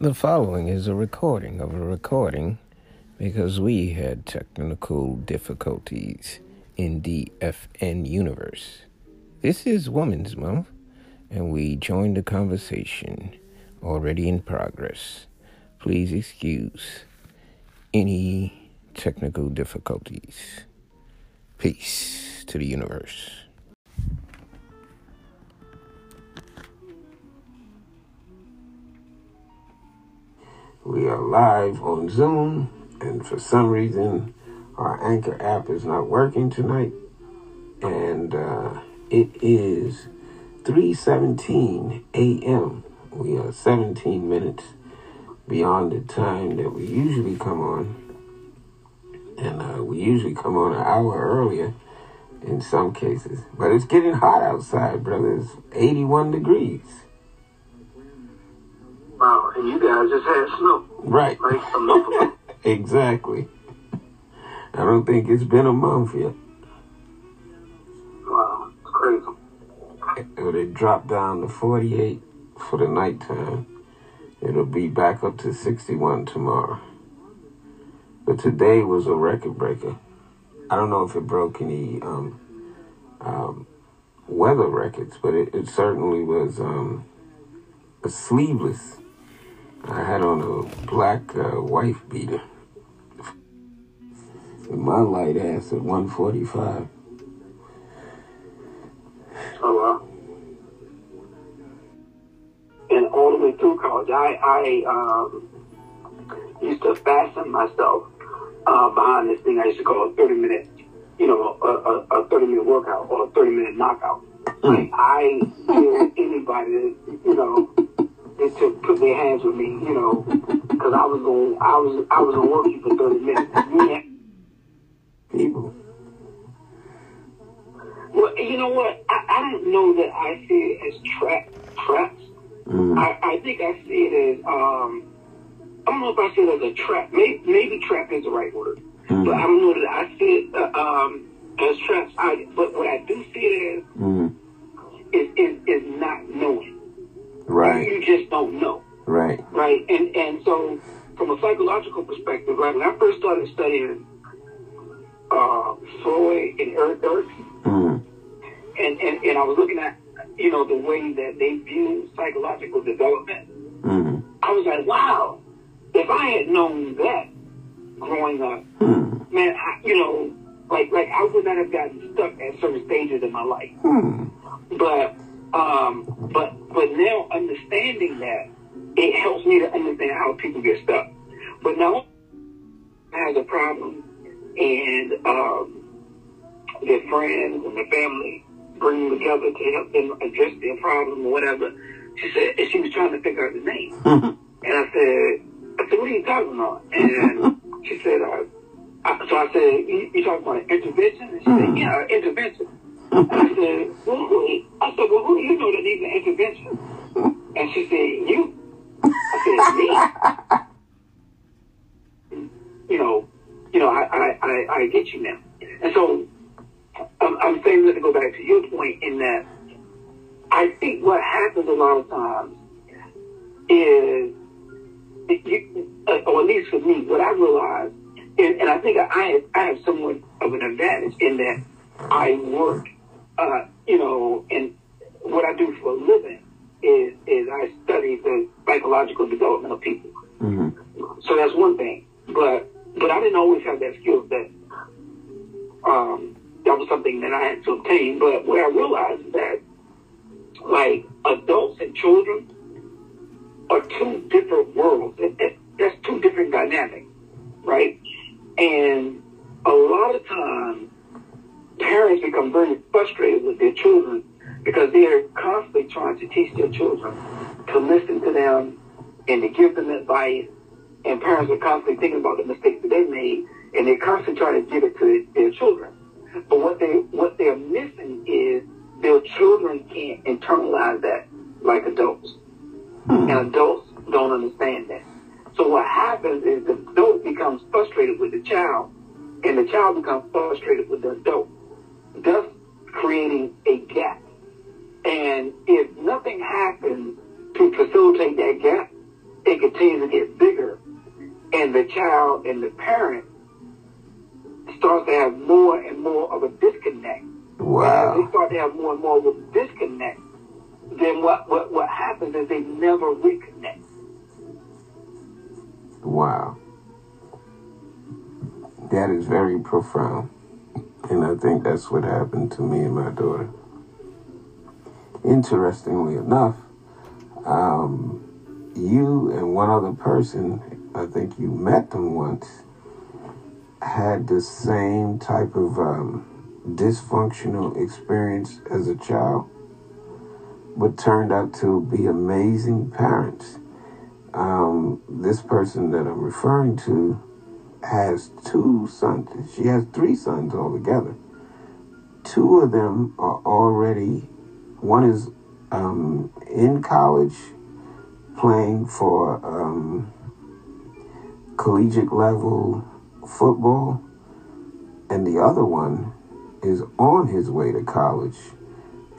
The following is a recording of a recording because we had technical difficulties in the FN universe. This is Women's Month, and we joined a conversation already in progress. Please excuse any technical difficulties. Peace to the universe. We are live on Zoom, and for some reason, our Anchor app is not working tonight. And it is 3:17 a.m. We are 17 minutes beyond the time that we usually come on. And we usually come on an hour earlier in some cases. But it's getting hot outside, brother. It's 81 degrees. Wow, and you guys just had snow. Right. Like exactly. I don't think it's been a month yet. Wow, it's crazy. They dropped down to 48 for the nighttime. It'll be back up to 61 tomorrow. But today was a record breaker. I don't know if it broke any weather records, but it certainly was a sleeveless. I had on a black wife beater with my light ass at 145. Oh, wow. And all the way through college, I used to fasten myself behind this thing I used to call a 30-minute, a 30-minute workout or a 30-minute knockout. Like, I knew anybody that, to put their hands with me, because I was gonna work you for 30 minutes. Yeah. People. Well, you know what? I don't know that I see it as traps. Mm. I think I see it as I don't know if I see it as a trap. Maybe trap is the right word, but I don't know that I see it as traps. But what I do see it as is not knowing. Right. You just don't know. Right. Right. And so from a psychological perspective, right, when I first started studying Freud and Eric Durst, and I was looking at, the way that they view psychological development, I was like, wow, if I had known that growing up, man, I would not have gotten stuck at certain stages in my life. But now understanding that, it helps me to understand how people get stuck. But now has a problem, and their friends and their family bring them together to help them address their problem or whatever. She said, and she was trying to figure out the name. And I said, what are you talking about? And she said, I said, you talking about an intervention? And she said, yeah, an intervention. I said, well, who do you know that needs an intervention? And she said, you. I said, me. I get you now. And so I'm saying that to go back to your point in that I think what happens a lot of times is, or at least for me, what I realize, and I think I have somewhat of an advantage in that I work. And what I do for a living is I study the psychological development of people. So that's one thing. But I didn't always have that skill set. That was something that I had to obtain. But what I realized is that, like, adults and children are two different worlds. That's two different dynamics, right? And a lot of times, parents become very frustrated with their children because they're constantly trying to teach their children to listen to them and to give them advice. And parents are constantly thinking about the mistakes that they made, and they're constantly trying to give it to their children. But what they're missing is their children can't internalize that like adults. And adults don't understand that. So what happens is the adult becomes frustrated with the child, and the child becomes frustrated with the adult, thus creating a gap. And if nothing happens to facilitate that gap, it continues to get bigger, and the child and the parent starts to have more and more of a disconnect. Wow. They start to have more and more of a disconnect. Then what happens is they never reconnect. Wow. That is very profound. And I think that's what happened to me and my daughter. Interestingly enough, you and one other person, I think you met them once, had the same type of dysfunctional experience as a child, but turned out to be amazing parents. This person that I'm referring to has two sons. She has three sons altogether. Two of them are already... One is in college, playing for collegiate level football, and the other one is on his way to college,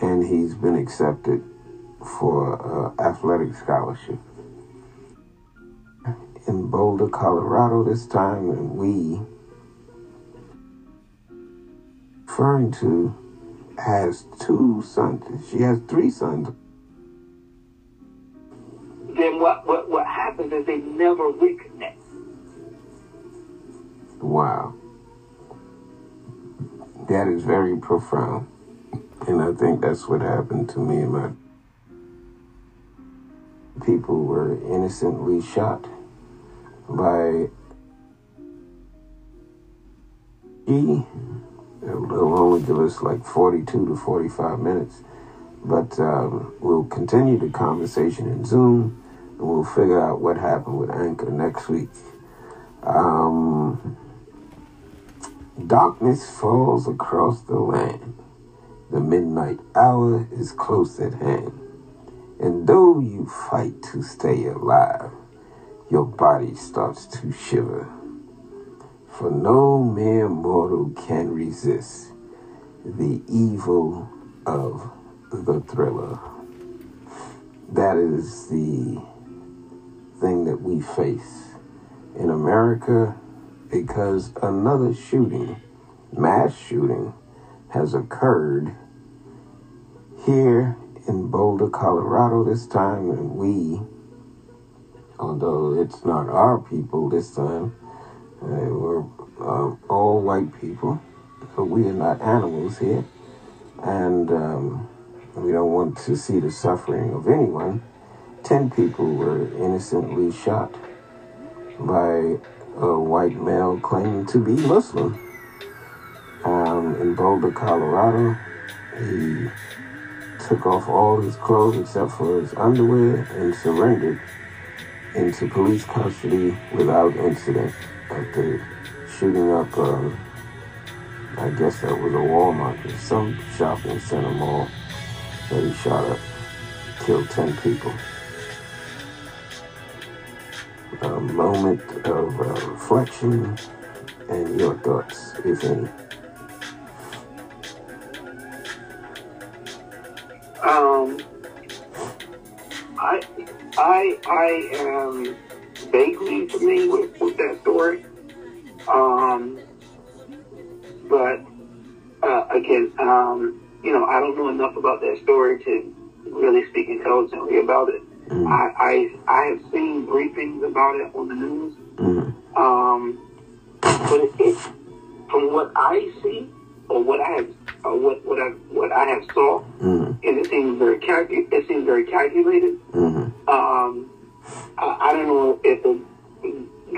and he's been accepted for athletic scholarship in Boulder, Colorado this time. And we referring to has two sons. She has three sons. Then what happens is they never reconnect. Wow. That is very profound. And I think that's what happened to me and my... People were innocently shot by... It'll only give us like 42 to 45 minutes. But we'll continue the conversation in Zoom, and we'll figure out what happened with Anchor next week. Darkness falls across the land. The midnight hour is close at hand. And though you fight to stay alive, your body starts to shiver. For no mere mortal can resist the evil of the thriller. That is the thing that we face in America, because another shooting, mass shooting, has occurred here in Boulder, Colorado this time. And we, although it's not our people this time, they were all white people. We are not animals here. And we don't want to see the suffering of anyone. 10 people were innocently shot by a white male claiming to be Muslim. In Boulder, Colorado, he took off all his clothes except for his underwear and surrendered into police custody without incident. After shooting up, I guess that was a Walmart or some shopping center mall that he shot up, killed 10 people. A moment of reflection and your thoughts, if any. I am vaguely familiar with that story, but again, you know, I don't know enough about that story to really speak intelligently about it. Mm-hmm. I have seen briefings about it on the news, mm-hmm. But it, from what I see or what I have what I have saw, mm-hmm. and it seems very calculated. Mm-hmm. I don't know if the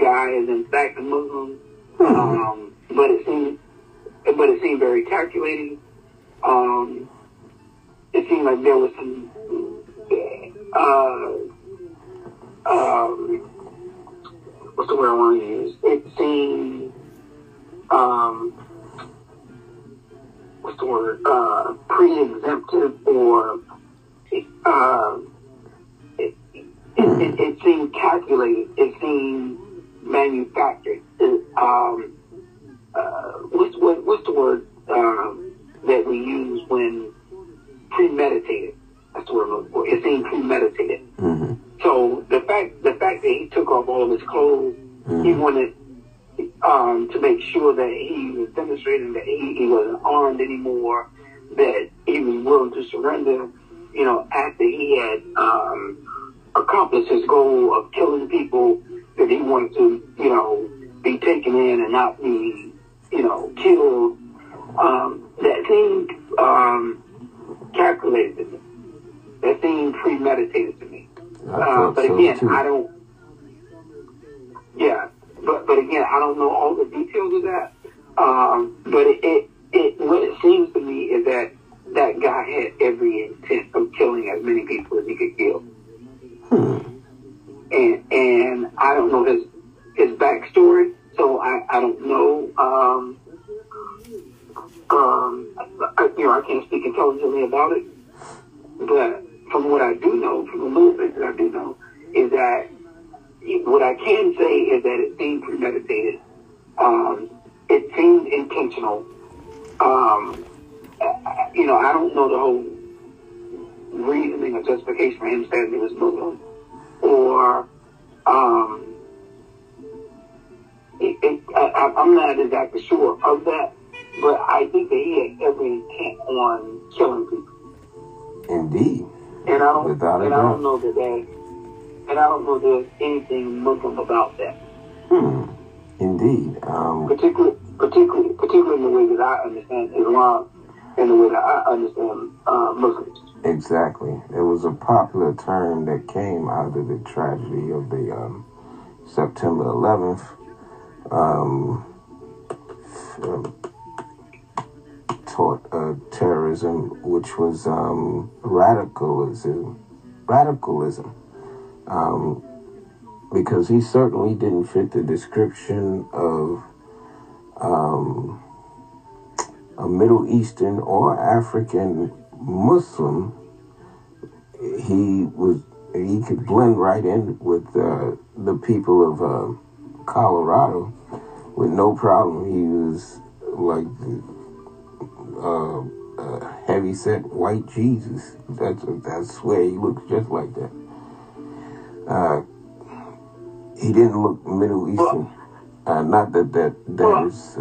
guy is in fact a Muslim, but it seemed very calculated. It seemed like there was some what's the word I want to use? It seemed what's the word? Pre-exemptive or It seemed calculated. It seemed manufactured. What's the word that we use when premeditated? That's the word I'm looking for. It seemed premeditated. Mm-hmm. So the fact fact that he took off all of his clothes. Mm-hmm. He wanted to make sure that he was demonstrating that he wasn't armed anymore, that he was willing to surrender, you know, after he had accomplished his goal of killing people, that he wanted to, you know, be taken in and not be, you know, killed. That seemed calculated. That seemed premeditated to me. But again, so I don't. Yeah, but again, I don't know all the details of that. But it what it seems to me is that that guy had every intent of killing as many people as he could kill. And I don't know his backstory, so I don't know. I can't speak intelligently about it, but from what I do know, from the little bit that I do know, is that what I can say is that it seemed premeditated. It seemed intentional. I don't know the whole reasoning or justification for him saying he was Muslim, or I'm not exactly sure of that, but I think that he had every intent on killing people. Indeed. And I don't know there's anything Muslim about that. Indeed. Particularly in the way that I understand Islam and the way that I understand Muslims. Exactly. It was a popular term that came out of the tragedy of the September 11th. Terrorism, which was radicalism, because he certainly didn't fit the description of a Middle Eastern or African Muslim. He could blend right in with the people of Colorado with no problem. He was like heavy-set white Jesus. That's where he looks just like that. He didn't look Middle Eastern. Not that is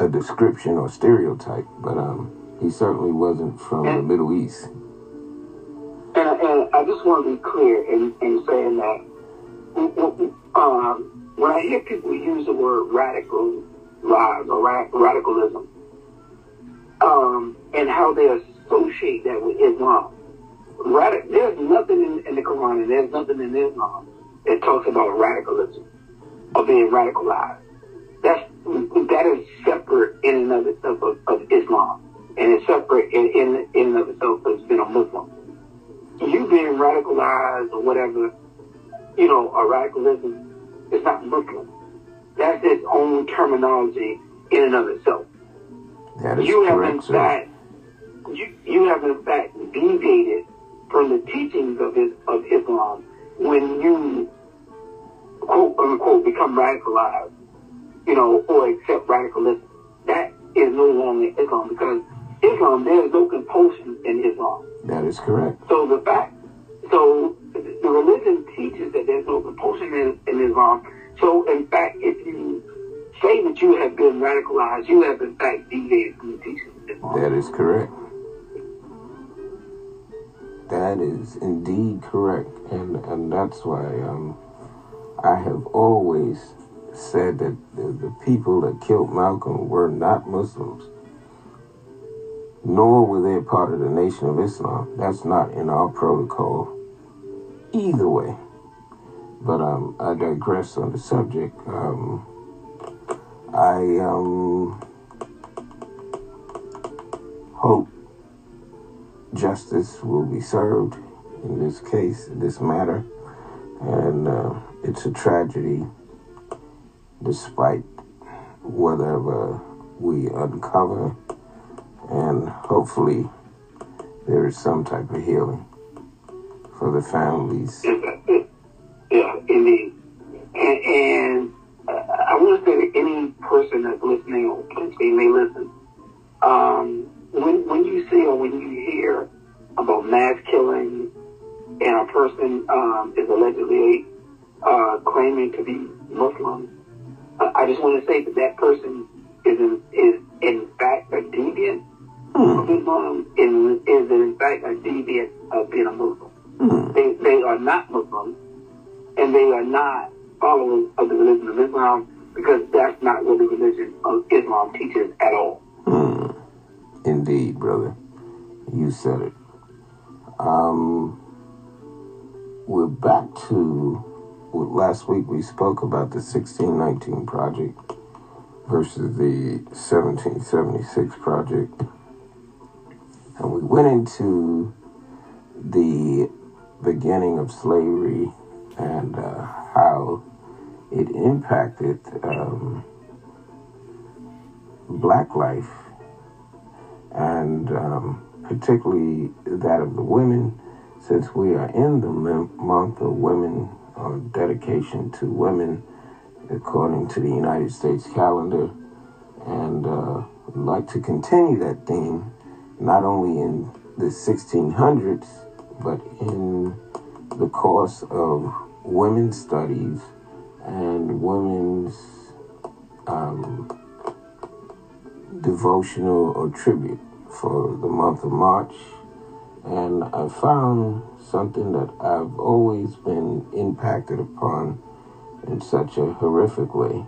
a description or stereotype, but he certainly wasn't from the Middle East. And I just want to be clear in saying that when I hear people use the word radical lives or radicalism, and how they associate that with Islam. There's nothing in the Quran and there's nothing in Islam that talks about radicalism or being radicalized. That is separate in and of itself of Islam, and it's separate in and of itself as being a Muslim. You being radicalized or whatever, you know, or radicalism is not Muslim. That's its own terminology in and of itself. You have in fact deviated from the teachings of Islam when you quote unquote become radicalized, you know, or accept radicalism. That is no longer Islam, because Islam, there is no compulsion in Islam. That is correct. So the religion teaches that there's no compulsion in Islam. So in fact, if you say that you have been radicalized, you have in fact deviated from the teaching of Islam. That is correct. That is indeed correct, and that's why I have always said that the people that killed Malcolm were not Muslims, nor were they part of the Nation of Islam. That's not in our protocol either way. But I digress on the subject. I hope justice will be served in this case, in this matter. And it's a tragedy, despite whatever we uncover. And hopefully there is some type of healing for the families. Yeah, indeed. And I want to say that any person that's listening or potentially may listen, when you see or when you hear about mass killing and a person is allegedly allegedly claiming to be Muslim. I just want to say that that person is in fact a deviant of Islam, and is in fact a deviant of being a Muslim. They are not Muslims, and they are not followers of the religion of Islam, because that's not what the religion of Islam teaches at all. Indeed, brother. You said it. We're back to last week. We spoke about the 1619 Project versus the 1776 Project. And we went into the beginning of slavery and how it impacted black life, and particularly that of the women, since we are in the month of women, or dedication to women, according to the United States calendar. And I'd like to continue that theme, not only in the 1600s, but in the course of women's studies and women's devotional or tribute for the month of March. And I found something that I've always been impacted upon in such a horrific way: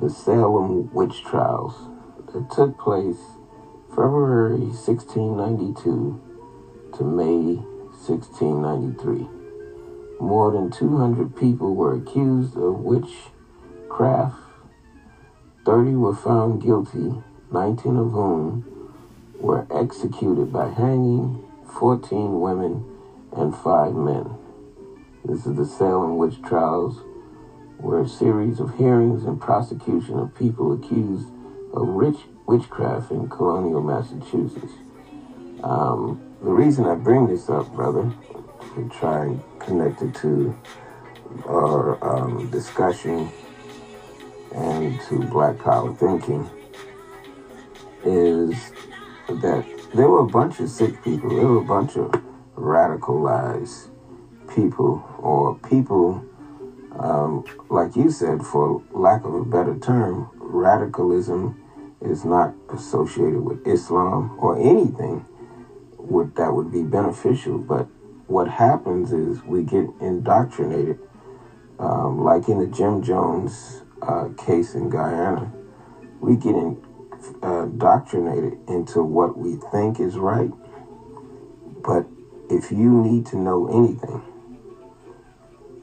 the Salem witch trials that took place February 1692 to May 1693. More than 200 people were accused of witchcraft. 30 were found guilty, 19 of whom were executed by hanging, 14 women, and 5 men. This is the Salem witch trials, were a series of hearings and prosecution of people accused of witchcraft in colonial Massachusetts. The reason I bring this up, brother, to try and connect it to our discussion and to Black Power thinking, is that there were a bunch of sick people. There were a bunch of radicalized people, or people, like you said, for lack of a better term, radicalism is not associated with Islam or anything that would be beneficial. But what happens is we get indoctrinated, like in the Jim Jones case in Guyana. We get indoctrinated into what we think is right. But if you need to know anything,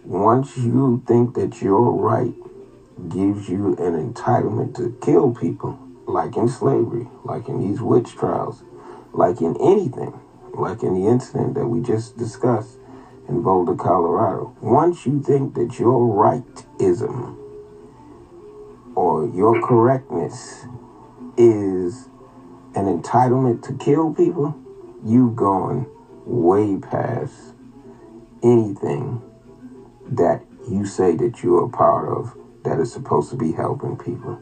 once you think that your right gives you an entitlement to kill people, like in slavery, like in these witch trials, like in anything, like in the incident that we just discussed in Boulder, Colorado, once you think that your rightism or your correctness is an entitlement to kill people, you've gone way past anything that you say that you're a part of that is supposed to be helping people.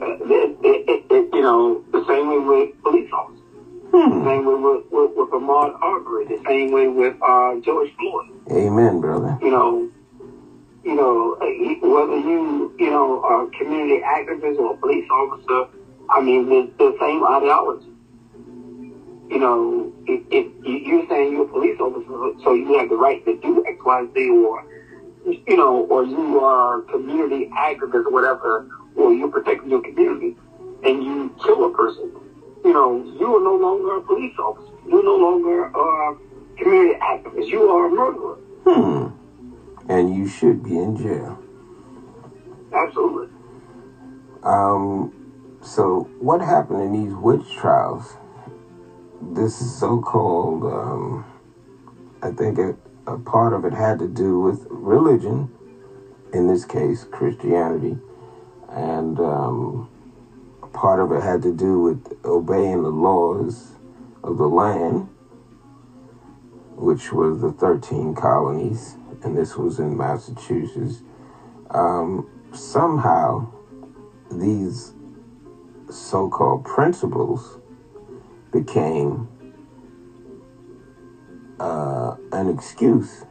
You know, the same way with police officers, the same way with Ahmaud Arbery, the same way with George Floyd. Amen, brother. You know, whether you are a community activist or a police officer, I mean, the same ideology. You know, if you're saying you're a police officer, so you have the right to do X, Y, Z, or, you know, or you are a community activist or whatever, or you're protecting your community, and you kill a person, you know, you are no longer a police officer. You're no longer a community activist. You are a murderer. And you should be in jail. Absolutely. So what happened in these witch trials? This is so-called, I think a part of it had to do with religion, in this case Christianity, and a part of it had to do with obeying the laws of the land, which was the 13 colonies. And this was in Massachusetts. Somehow, these so-called principles became an excuse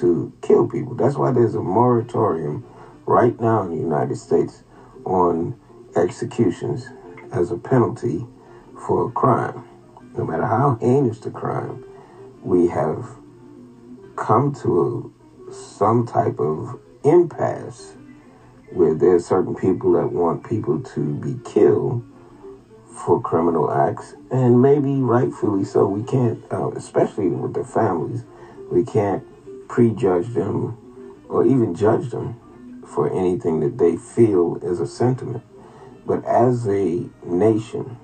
to kill people. That's why there's a moratorium right now in the United States on executions as a penalty for a crime. No matter how heinous the crime, we have come to some type of impasse where there's certain people that want people to be killed for criminal acts, and maybe rightfully so. We can't, especially with their families, we can't prejudge them or even judge them for anything that they feel is a sentiment. But as a nation,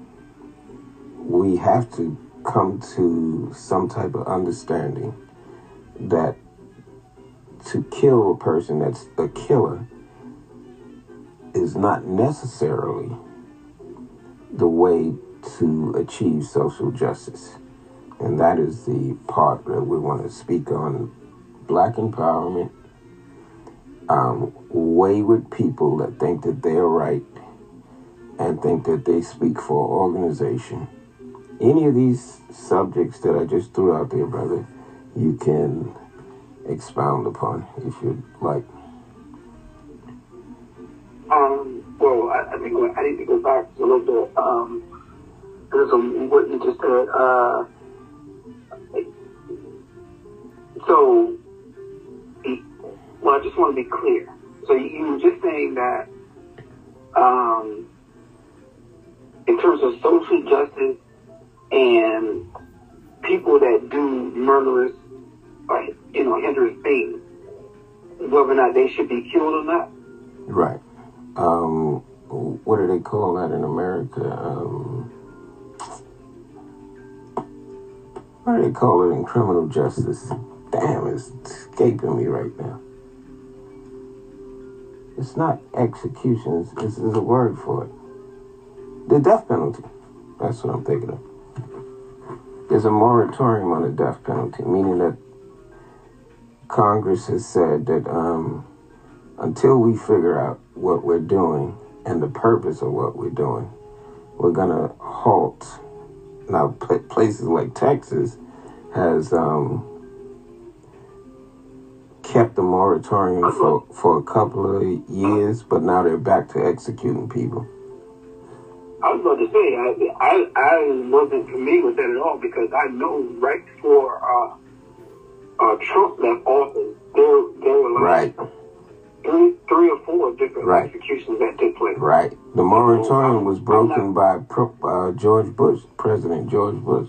we have to come to some type of understanding that to kill a person that's a killer is not necessarily the way to achieve social justice. And that is the part that we want to speak on. Black empowerment, wayward people that think that they're right and think that they speak for organization. Any of these subjects that I just threw out there, brother, you can expound upon if you'd like. Well, I need to go back a little bit. What you just said. I just want to be clear. So you were just saying that in terms of social justice and people that do murderous or heinous things, whether or not they should be killed or not. Right. What do they call that in America? What do they call it in criminal justice? Damn, it's escaping me right now. It's not executions. This is a word for it. The death penalty. That's what I'm thinking of. There's a moratorium on the death penalty, meaning that Congress has said that until we figure out what we're doing and the purpose of what we're doing, we're going to halt. Now, places like Texas has kept the moratorium for a couple of years, but now they're back to executing people. I was about to say, I wasn't familiar with that at all, because I know right before Trump left office, there were like... Right. Three or four different executions that took place. Right. The moratorium was broken by George Bush, President George Bush,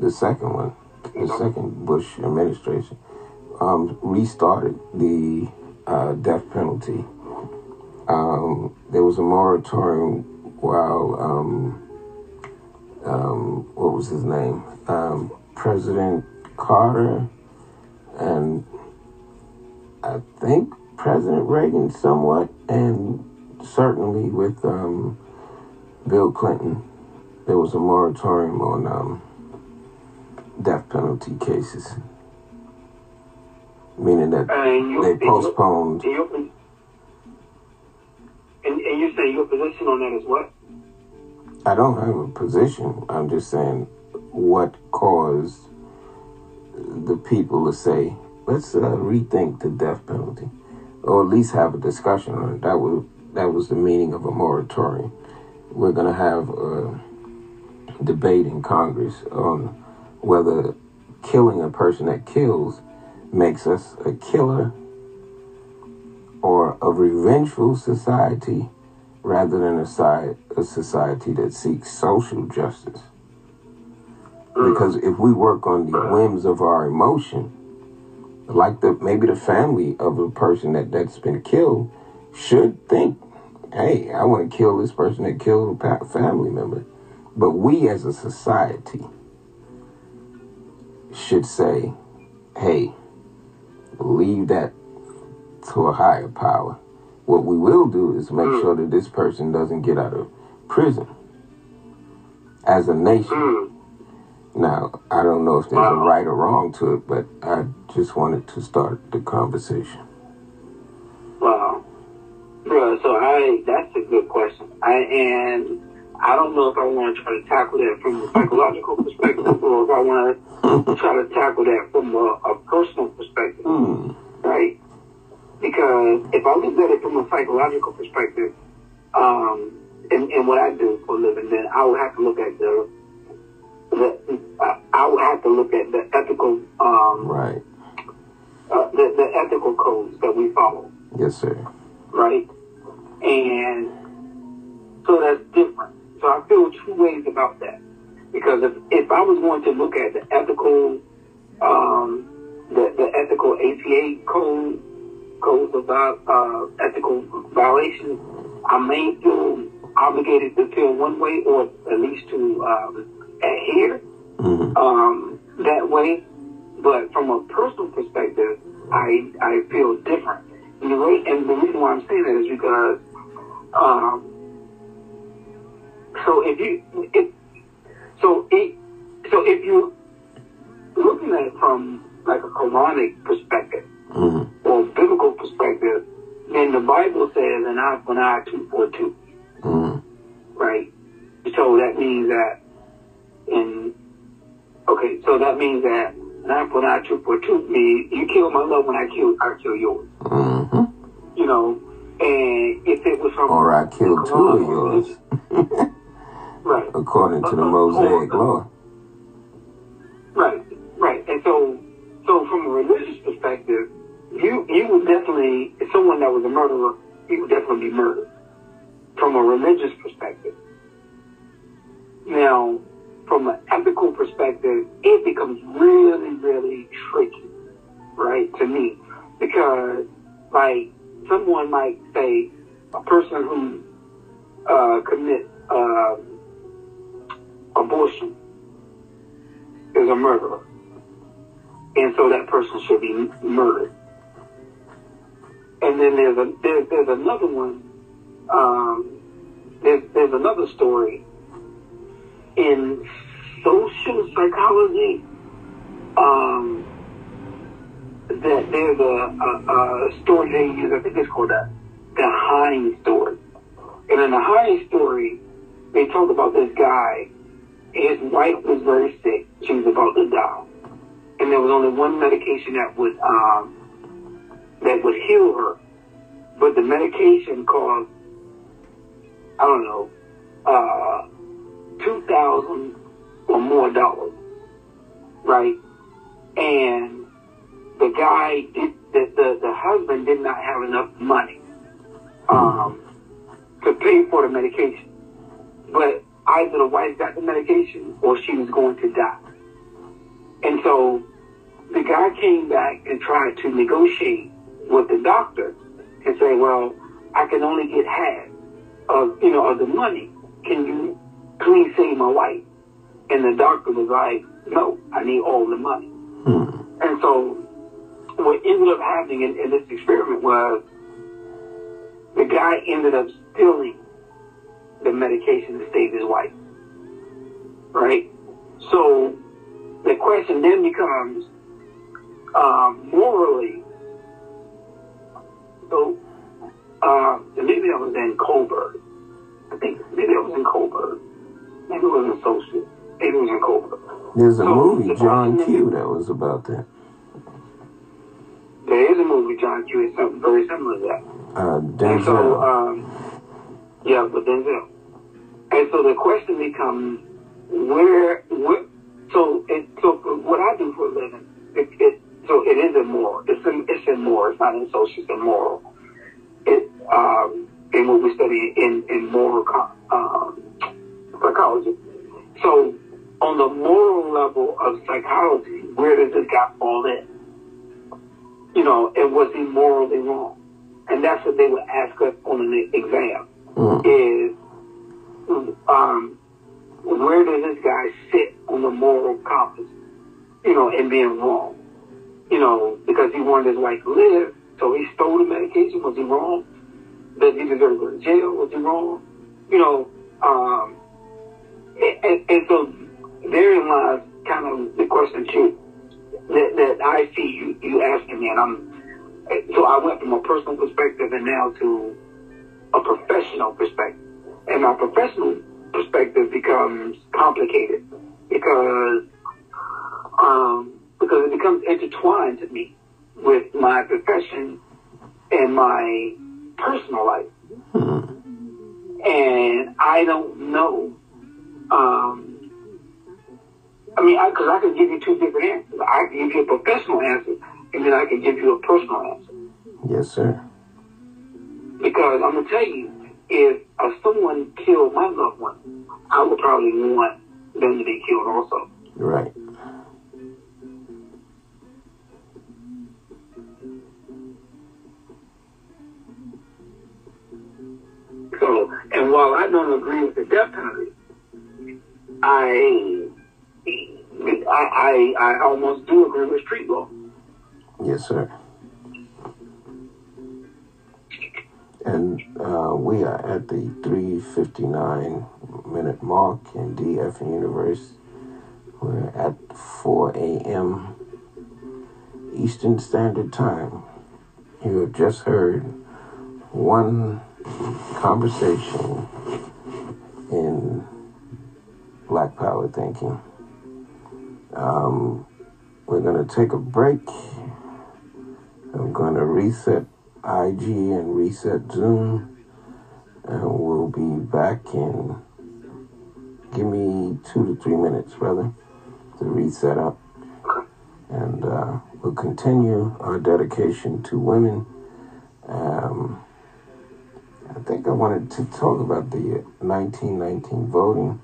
the second one, second Bush administration, restarted the death penalty. There was a moratorium while, what was his name? President Carter and I think President Reagan somewhat, and certainly with Bill Clinton, there was a moratorium on death penalty cases, meaning that they postponed. And you say your position on that is what? I don't have a position. I'm just saying what caused the people to say, let's rethink the death penalty. Or at least have a discussion on it. That was the meaning of a moratorium. We're going to have a debate in Congress on whether killing a person that kills makes us a killer or a revengeful society rather than a society that seeks social justice. Because if we work on the whims of our emotion, like maybe the family of a person that's been killed should think, hey, I want to kill this person that killed a family member. But we as a society should say, hey, leave that to a higher power. What we will do is make sure that this person doesn't get out of prison as a nation. Now, I don't know if there's a right or wrong to it, but I just wanted to start the conversation. Wow. Yeah, so that's a good question. I don't know if I want to try to tackle that from a psychological perspective or if I want to try to tackle that from a personal perspective. if I looked at it from a psychological perspective, and what I do for a living, then I would have to look at the ethical, right. The ethical codes that we follow. Yes, sir. Right? And so that's different. So I feel two ways about that. Because if I was going to look at the ethical ACA codes about ethical violations, I may feel obligated to feel one way, or at least to adhere that way. But from a personal perspective, I feel different. And the reason why I'm saying that is because if you're looking at it from like a Quranic perspective or biblical perspective, then the Bible says in Isaiah 2:42, right? So that means that Isaiah 2:42 means you kill my love when I kill yours. Mm-hmm. You know, and if it was from or I kill two of yours. Right. According to the Mosaic law. Right. And so from a religious perspective, you would definitely, if someone that was a murderer, he would definitely be murdered. From a religious perspective. Now, from an ethical perspective, it becomes really, really tricky, right, to me. Because, like, someone might say, a person who commits abortion is a murderer. And so that person should be murdered. And then there's another one, there's another story in social psychology, that there's a story they use, I think it's called the Hind story. And in the Hind story, they talk about this guy. His wife was very sick. She was about to die. And there was only one medication that would heal her. But the medication caused, I don't know, $2,000 or more dollars, right? And the guy, the husband did not have enough money to pay for the medication. But either the wife got the medication or she was going to die. And so the guy came back and tried to negotiate with the doctor and say, well, I can only get half of the money. Can you please save my wife? And the doctor was like, no, I need all the money. And so what ended up happening in this experiment was the guy ended up stealing the medication to save his wife, right? So the question then becomes, morally, maybe I was in Colbert. I think maybe I was in Colbert. Maybe it was in Social. Maybe it was in Colbert. There's a movie, John Q, that was about that. There is a movie, John Q. It's something very similar to that. Denzel. So, yeah, but Denzel. And so the question becomes, what I do for a living, it is immoral. It's immoral. It's not in social. It's immoral. And what we study in moral psychology. So, on the moral level of psychology, where does this guy fall in? You know, and was he morally wrong? And that's what they would ask us on an exam: is where does this guy sit on the moral compass? You know, and being wrong. You know, because he wanted his wife to live, so he stole the medication. Was he wrong? Does he deserve to go to jail? Was he wrong? You know, and so therein lies kind of the question too that I see you asking me, and I went from a personal perspective and now to a professional perspective, and my professional perspective becomes complicated because it becomes intertwined to me with my profession. in my personal life. And I don't know. I mean, because I could give you two different answers. I could give you a professional answer, and then I could give you a personal answer. Yes, sir. Because I'm going to tell you, if someone killed my loved one, I would probably want them to be killed also. Right. So, and while I don't agree with the death penalty, I almost do agree with street law. Yes, sir. And we are at the 3:59 mark in DF Universe. We're at 4 a.m. Eastern Standard Time. You have just heard one conversation in Black Power Thinking. We're going to take a break. I'm going to reset IG and reset Zoom, and we'll be back in, give me 2 to 3 minutes, brother, to reset up, and we'll continue our dedication to women. I think I wanted to talk about the 1919 voting,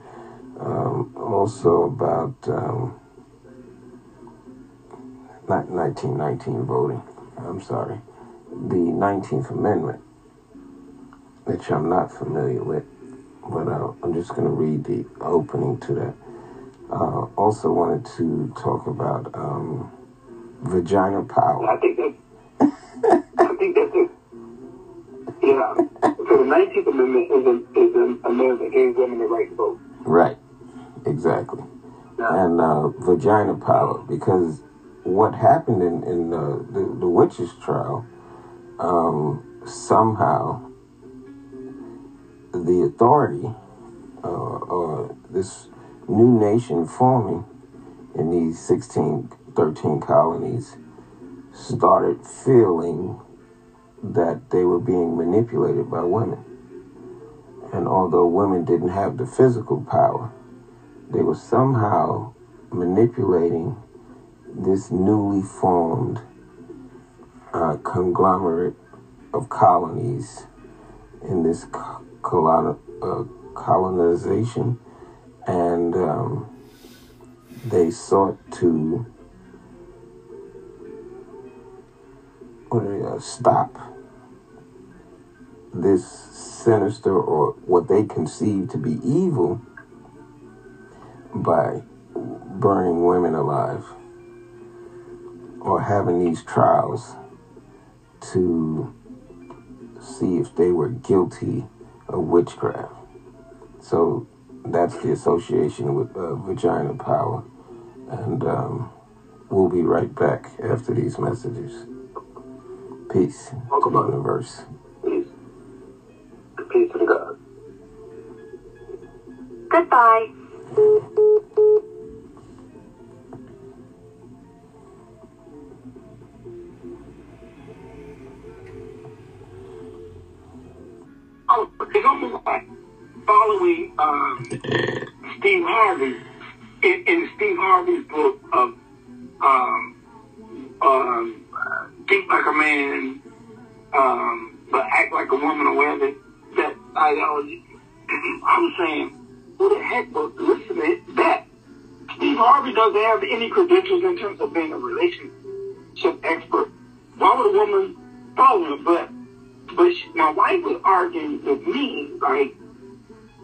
also about not 1919 voting, I'm sorry, the 19th Amendment, which I'm not familiar with, but I'm just going to read the opening to that. Also wanted to talk about vagina power. I think that's it. Yeah. So the 19th Amendment is an amendment that gave women the right to vote. Right. Exactly. Yeah. And vagina power, because what happened in the witches' trial, somehow the authority or this new nation forming in these 13 colonies started feeling that they were being manipulated by women. And although women didn't have the physical power, they were somehow manipulating this newly formed conglomerate of colonies in this colonization, and they sought to stop this sinister, or what they conceived to be evil, by burning women alive or having these trials to see if they were guilty of witchcraft. So that's the association with vagina power. And we'll be right back after these messages. Peace. Welcome to the universe. Peace. Peace to God. Goodbye. Oh, it's almost like following Steve Harvey in Steve Harvey's book of Think Like a Man, but Act Like a Woman, or whatever that ideology. I'm saying, who the heck was listening to that? Steve Harvey doesn't have any credentials in terms of being a relationship expert. Why would a woman follow him? But my wife was arguing with me, like,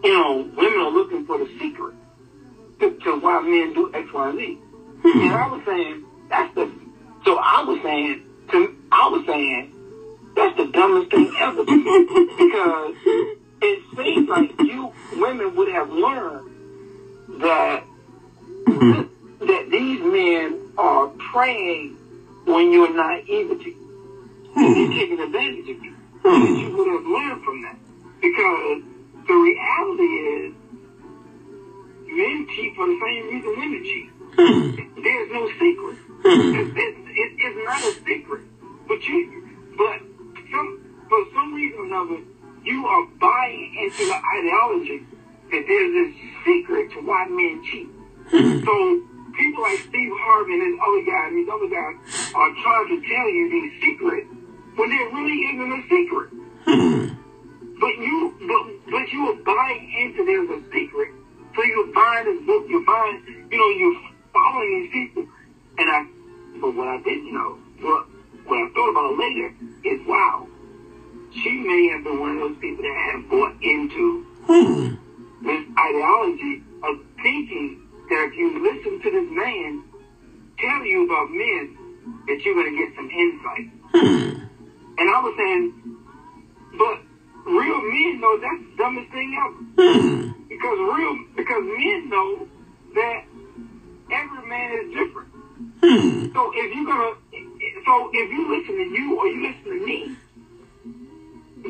you know, women are looking for the secret to why men do X, Y, and Z. And I was saying, I was saying, that's the dumbest thing ever. Because it seems like you women would have learned that that these men are preying when you're naivety. They're taking advantage of you. You would have learned from that. Because the reality is, men cheat for the same reason women cheat. There's no secret. It's not a secret. But some you are buying into the ideology that there's a secret to why men cheat. So people like Steve Harvey and these other guys are trying to tell you these secrets when there really isn't a secret. But you are buying into there's a secret. So you're buying this book, you're buying, you're following these people. But what I didn't know, what I thought about later is, wow, she may have been one of those people that have bought into this ideology of thinking that if you listen to this man tell you about men, that you're going to get some insight. And I was saying, but real men know that's the dumbest thing ever. Because men know that every man is different. So if you listen to you or you listen to me,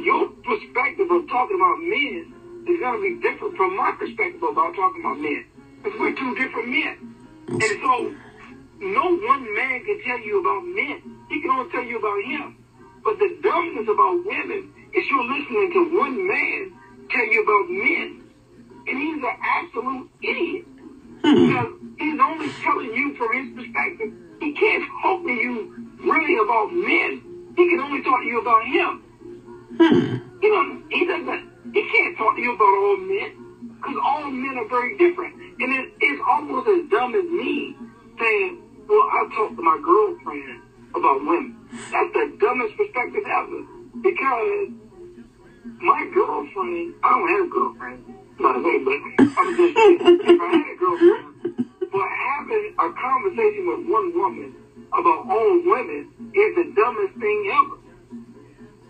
your perspective of talking about men is going to be different from my perspective about talking about men. Because we're two different men. And so no one man can tell you about men. He can only tell you about him. But the dumbness about women is you're listening to one man tell you about men. And he's an absolute idiot. Because he's only telling you from his perspective. He can't talk to you really about men. He can only talk to you about him. He can't talk to you about all men, because all men are very different. And it's almost as dumb as me saying, well, I talk to my girlfriend about women. That's the dumbest perspective ever, because my girlfriend, I don't have a girlfriend, by the way, but I'm just saying, if I had a girlfriend, but having a conversation with one woman about all women is the dumbest thing ever.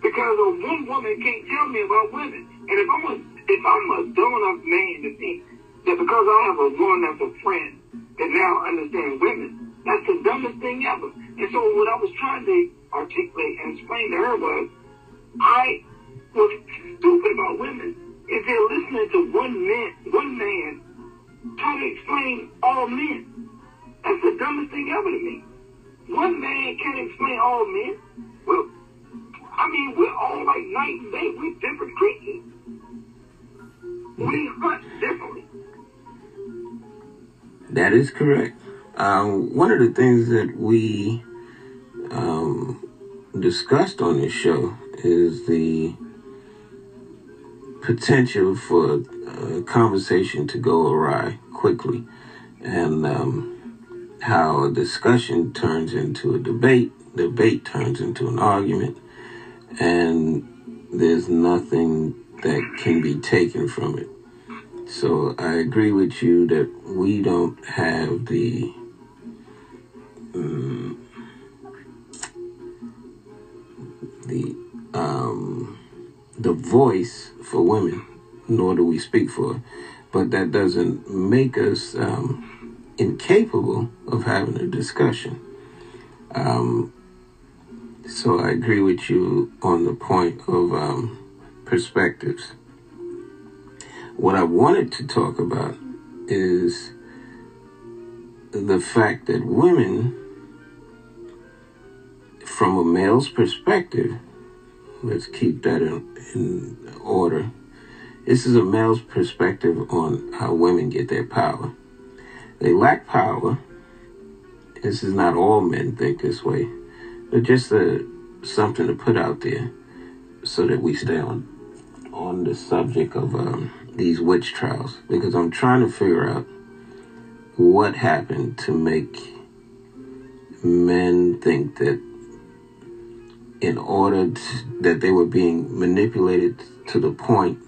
Because one woman can't tell me about women. And if I'm a dumb enough man to think that because I have a woman that's a friend that now understands women, that's the dumbest thing ever. And so what I was trying to articulate and explain to her was, I was stupid about women is they're listening to one man try to explain all men. That's the dumbest thing ever to me. One man can't explain all men. Well, we're all like night and day. We're different creatures. We hunt differently. That is correct. One of the things that we discussed on this show is the potential for a conversation to go awry quickly, and how a discussion turns into a debate, debate turns into an argument, and there's nothing that can be taken from it. So I agree with you that we don't have the voice for women, nor do we speak for it. But that doesn't make us incapable of having a discussion. So I agree with you on the point of perspectives. What I wanted to talk about is the fact that women, from a male's perspective, let's keep that in order. This is a male's perspective on how women get their power. They lack power. This is not all men think this way. But just something to put out there so that we stay on the subject of these witch trials. Because I'm trying to figure out what happened to make men think that that they were being manipulated to the point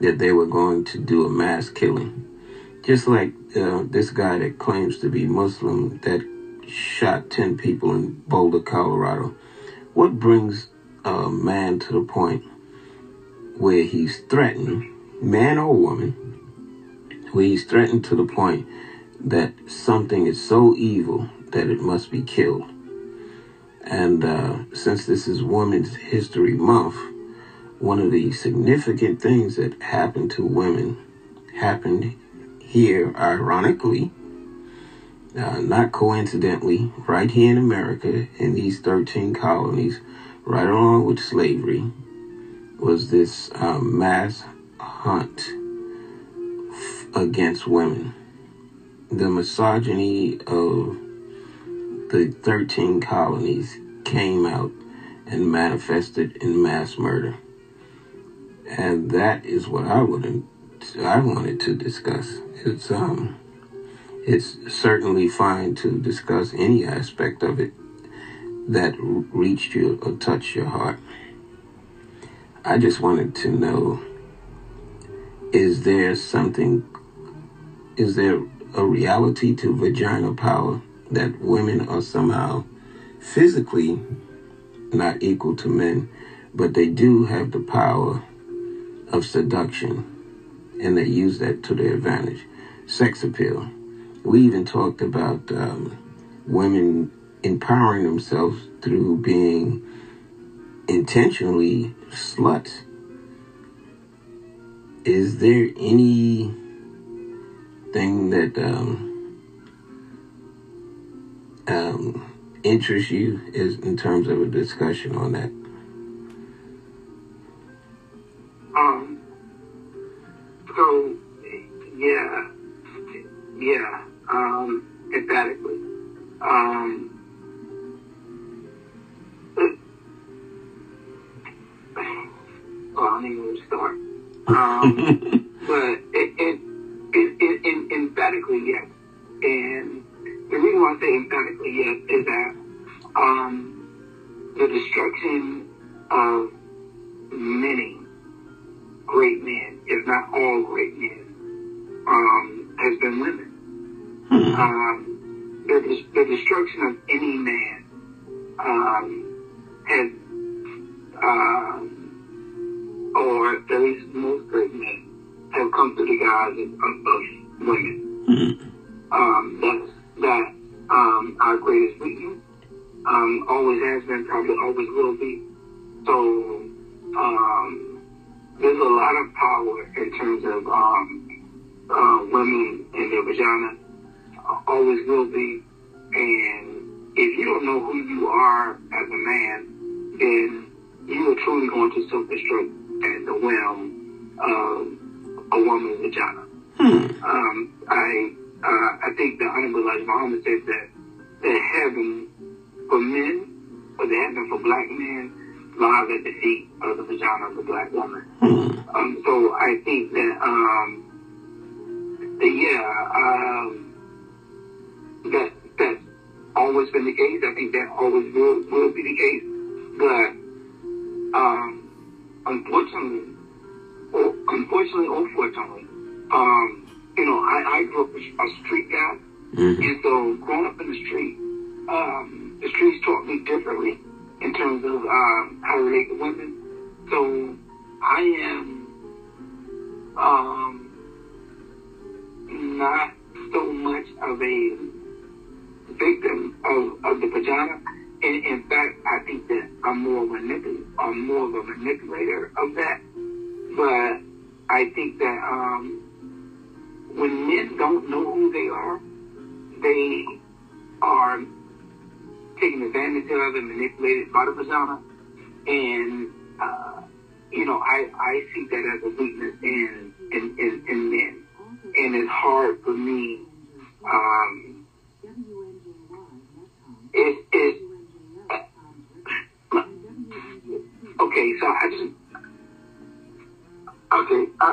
that they were going to do a mass killing. Just like this guy that claims to be Muslim that shot 10 people in Boulder, Colorado. What brings a man to the point where he's threatened, man or woman, where he's threatened to the point that something is so evil that it must be killed? And since this is Women's History Month, one of the significant things that happened to women happened here, ironically, not coincidentally, right here in America, in these 13 colonies, right along with slavery, was this mass hunt against women. The misogyny of the 13 colonies came out and manifested in mass murder. And that is what I wanted to discuss. It's certainly fine to discuss any aspect of it that reached you or touched your heart. I just wanted to know, is there a reality to vagina power, that women are somehow physically not equal to men, but they do have the power of seduction, and they use that to their advantage? Sex appeal. We even talked about women empowering themselves through being intentionally sluts. Is there anything that interests you in terms of a discussion on that? Emphatically. I don't even want to start. But it emphatically yes. And the reason why I say emphatically yes is that the destruction of many great men, if not all great men, has been women. The destruction of any man has, or at least most great men, have come through the guise of women. That's our greatest weakness. Always has been, probably always will be. So there's a lot of power in terms of women and their vagina. Always will be. And if you don't know who you are as a man, then you are truly going to self-destruct at the whim of a woman's vagina. I think the Honorable Elijah Muhammad said that the heaven for men, or the heaven for black men, lies at the feet of the vagina of a black woman. So I think that, that's always been the case. I think that always will be the case. But unfortunately or fortunately, I grew up a street guy, and so growing up in the street, the streets taught me differently in terms of how to relate to women. So I am not so much of a victim of the vagina, and in fact, I think that I'm more of a manipulator of that. But I think that when men don't know who they are taken advantage of and manipulated by the vagina, and I see that as a weakness in men, and it's hard for me.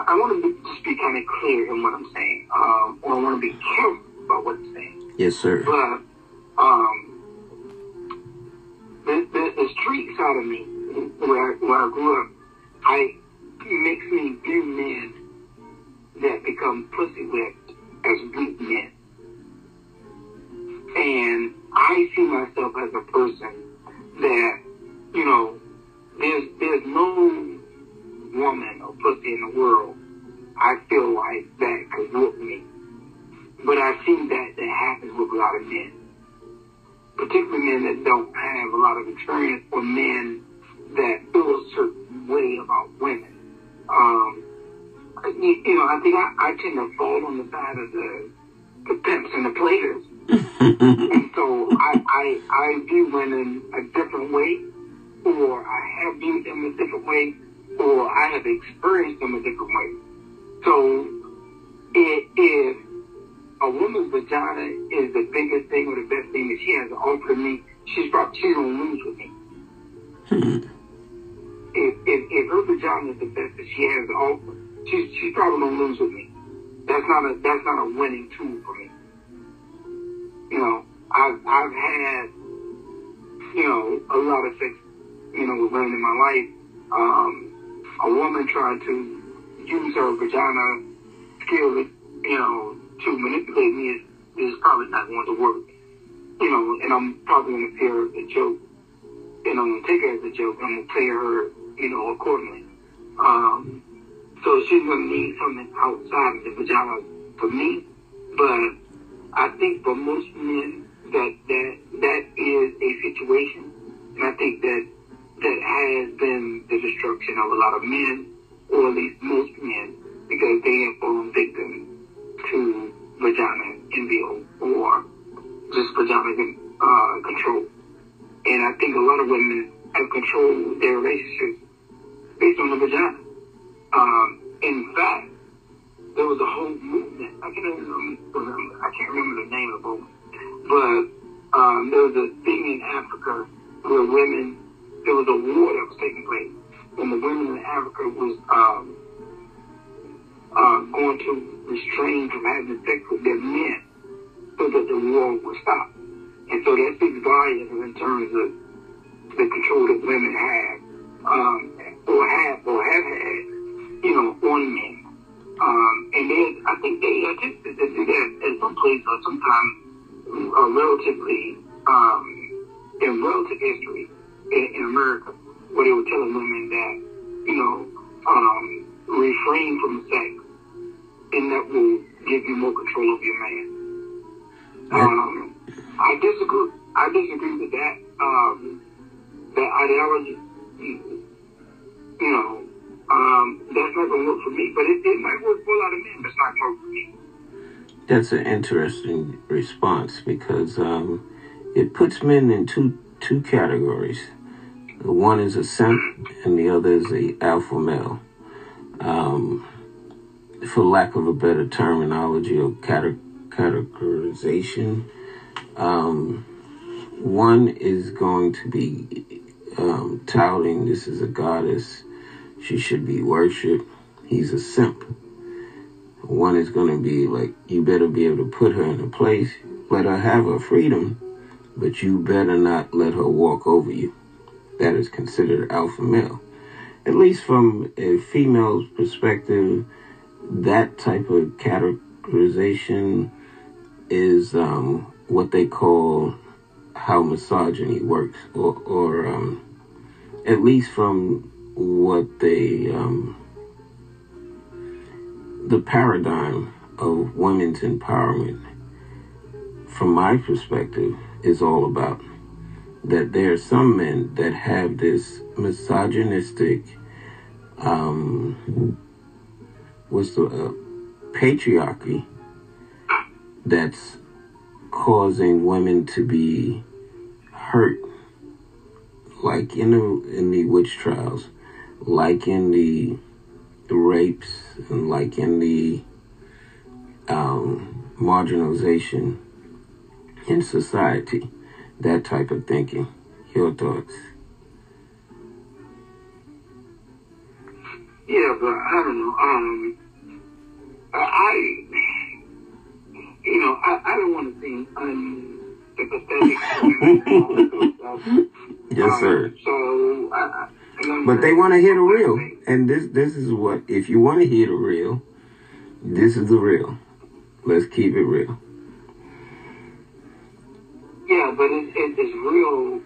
I want to just be kind of clear in what I'm saying, or I want to be careful about what I'm saying. Yes, sir. But the street side of me, where I grew up, makes me view men that become pussy whipped as weak men, and I see myself as a person that, there's no woman or pussy in the world I feel like that could whoop me. But I see that happens with a lot of men, particularly men that don't have a lot of experience, or men that feel a certain way about women. I think I tend to fall on the side of the pimps and the players. And so I view women a different way, or I have viewed them a different way or I have experienced them a different way. So if a woman's vagina is the biggest thing or the best thing that she has to offer me, she's gonna lose with me. If her vagina is the best that she has to offer, she's probably gonna lose with me. That's not a winning tool for me. You know, I've had, you know, a lot of sex, you know, with women in my life. A woman tried to use her vagina skill, you know, to manipulate me is probably not going to work. You know, and I'm probably gonna play her as a joke. And I'm gonna take her as a joke, and I'm gonna play her, you know, accordingly. So she's gonna need something outside of the vagina for me, but I think for most men that is a situation, and I think that has been the destruction of a lot of men, or at least most men, because they have fallen victim to vagina envy or just vagina control. And I think a lot of women have controlled their relationships based on the vagina. In fact, there was a whole movement. I can't remember the name of it, but there was a thing in Africa where women. There was a war that was taking place, and the women in Africa was going to restrain from having sex with their men, so that the war would stop. And so that speaks volumes in terms of the control that women have, or have had. You know, on men. And then I think they attempted to do that at some place or sometime in relative history in America, where they were telling women that, you know, refrain from sex, and that will give you more control of your man. I disagree with that. That ideology, you know, that's not going to work for me, but it might work for a lot of men, but it's not going to work for me. That's an interesting response, because it puts men in two categories. One is a simp, and the other is an alpha male. For lack of a better terminology or categorization, one is going to be touting this is a goddess. She should be worshipped. He's a simp. One is going to be like, you better be able to put her in a place, let her have her freedom, but you better not let her walk over you. That is considered alpha male. At least from a female's perspective, that type of categorization is what they call how misogyny works, or at least from what the paradigm of women's empowerment, from my perspective, is all about. That there are some men that have this misogynistic, patriarchy that's causing women to be hurt, like in the witch trials, like in the rapes, and like in the marginalization in society, that type of thinking. Your thoughts? Yeah, but I don't know. I don't want to seem unsympathetic. Yes, sir. So, but they want to hear the real. And this is what, if you want to hear the real, this is the real. Let's keep it real. Yeah, but it's real,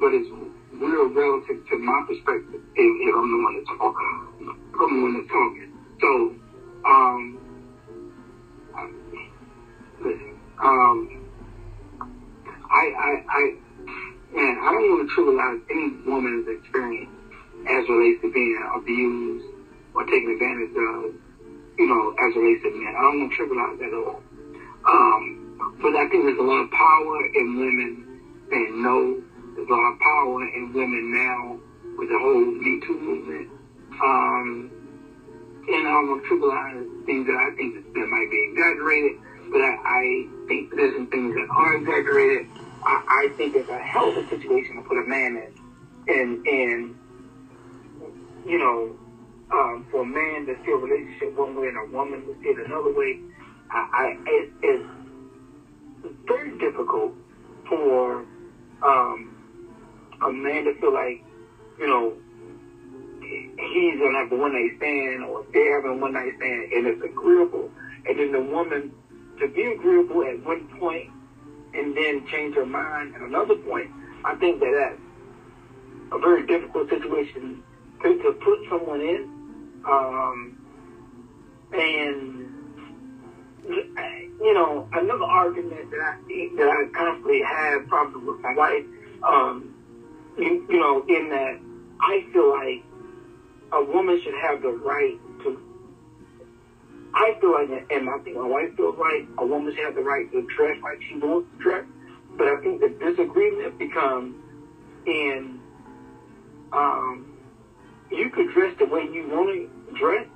but it's real relative to my perspective, if I'm the one that's talking. So, listen, man, I don't want to trivialize any woman's experience as relates to being abused or taken advantage of, you know, as relates to men. I don't want to trivialize that at all. But I think there's a lot of power in women saying no. There's a lot of power in women now with the whole Me Too movement And almost trivialize things that I think that might be exaggerated, but I think there's some things that are exaggerated. I think it's a hell of a situation to put a man in. And you know, for a man to see a relationship one way and a woman to see it another way, it's very difficult for a man to feel like, you know, he's going to have a one-night stand or they're having a one-night stand and it's agreeable. And then the woman to be agreeable at one point and then change her mind at another point. I think that that's a very difficult situation to put someone in. And, you know, another argument that I constantly have probably with my wife, you know, in that I feel like a woman should have the right to, I feel like, and I think my wife feels right, a woman should have the right to dress like she wants to dress. But I think the disagreement becomes in, you could dress the way you want to dress,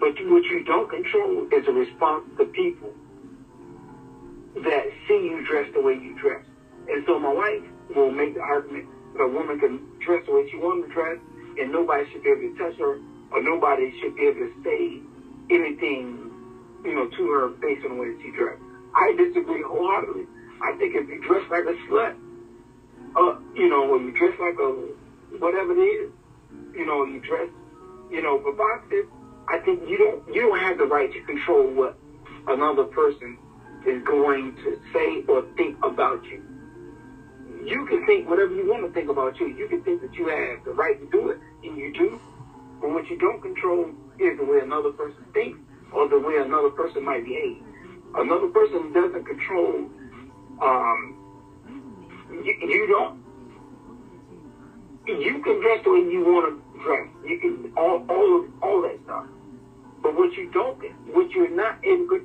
but what you don't control is a response to people that see you dress the way you dress. And so my wife will make the argument that a woman can dress the way she wants to dress, and nobody should be able to touch her, or nobody should be able to say anything, you know, to her based on the way that she dressed. I disagree wholeheartedly. I think if you dress like a slut, you know, when you dress like a whatever it is, you know, you dress, you know, provocative, I think you don't have the right to control what another person is going to say or think about you. You can think whatever you want to think about you. You can think that you have the right to do it, and you do. But what you don't control is the way another person thinks or the way another person might behave. Another person doesn't control, you can dress the way you want to dress. You can, all that stuff. But what you're not able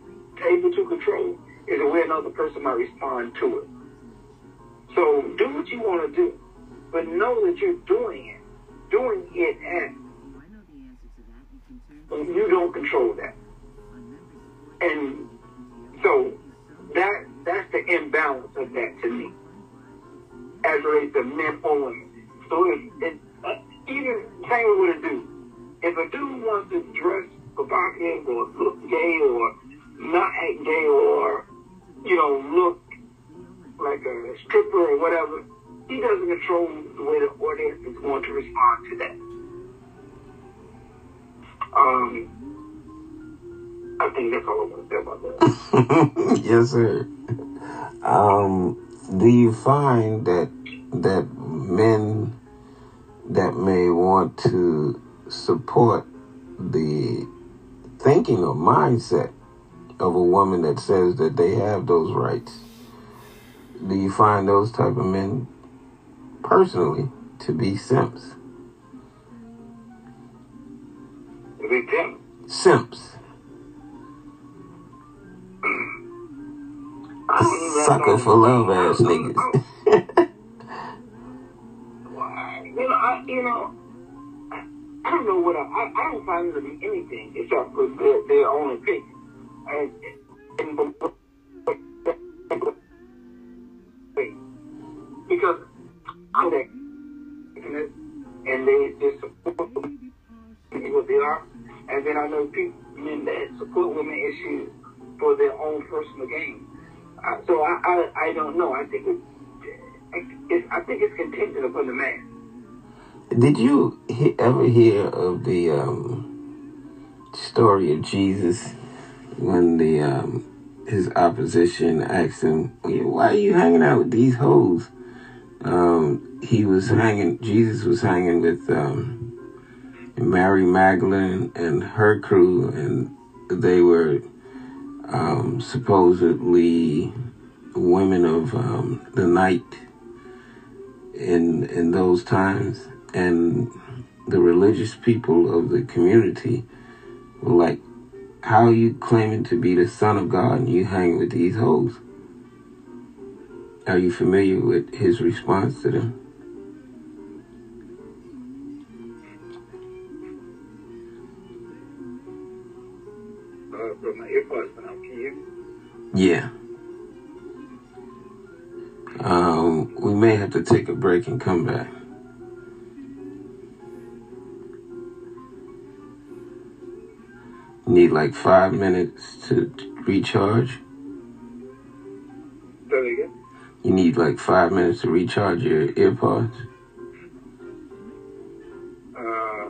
to control is the way another person might respond to it. So do what you want to do, but know that you're doing it and you don't control that. And so that's the imbalance of that to me, as relates to men or women. So even same with a dude. If a dude wants to dress provocative or look gay or not act gay or, you know, look like a stripper or whatever, he doesn't control the way the audience is going to respond to that. I think that's all I want to say about that. Yes, sir. Do you find that men that may want to support the thinking or mindset of a woman that says that they have those rights, do you find those type of men personally to be simps? To be simps? Simps. Sucker for love ass niggas. I don't know what I don't find them anything except for their own opinion. Because I'm there, and they just support women what they are, and then I know people, men that support women issues for their own personal gain. So I don't know. I think it's contingent upon the man. Did you ever hear of the story of Jesus when the his opposition asked him, "Why are you hanging out with these hoes?" Jesus was hanging with Mary Magdalene and her crew, and they were supposedly women of the night in those times. And the religious people of the community were like, "How are you claiming to be the son of God and you hang with these hoes?" Are you familiar with his response to them? Put my earbuds now. Can you? Yeah. We may have to take a break and come back. Need like 5 minutes to recharge. Say that again? You need like 5 minutes to recharge your earpods. I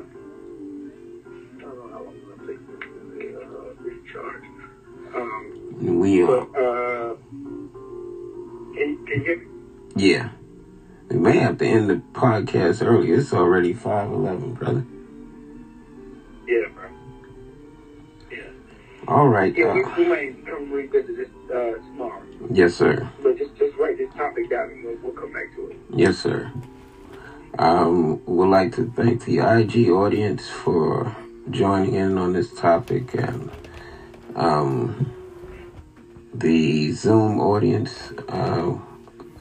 don't know how long it's gonna take to recharge. Can you? Yeah, we may have to end the podcast early. It's already 5:11, brother. Yeah, bro. Yeah. All right. Yeah, we may come revisit this tomorrow. Yes, sir. But just write this topic down and we'll come back to it. Yes, sir. Would like to thank the IG audience for joining in on this topic, and the Zoom audience.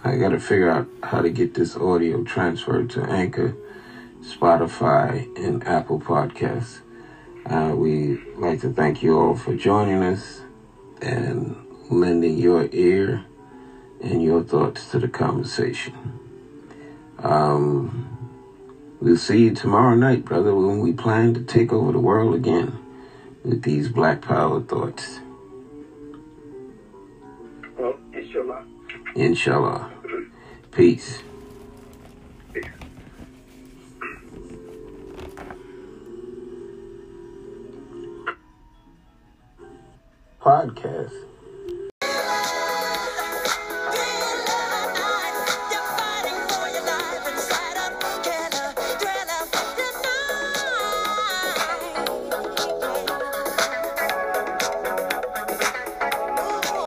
I got to figure out how to get this audio transferred to Anchor, Spotify, and Apple Podcasts. We'd like to thank you all for joining us and lending your ear and your thoughts to the conversation. We'll see you tomorrow night, brother, when we plan to take over the world again with these Black Power thoughts. Well, inshallah. Inshallah. Peace. Podcast.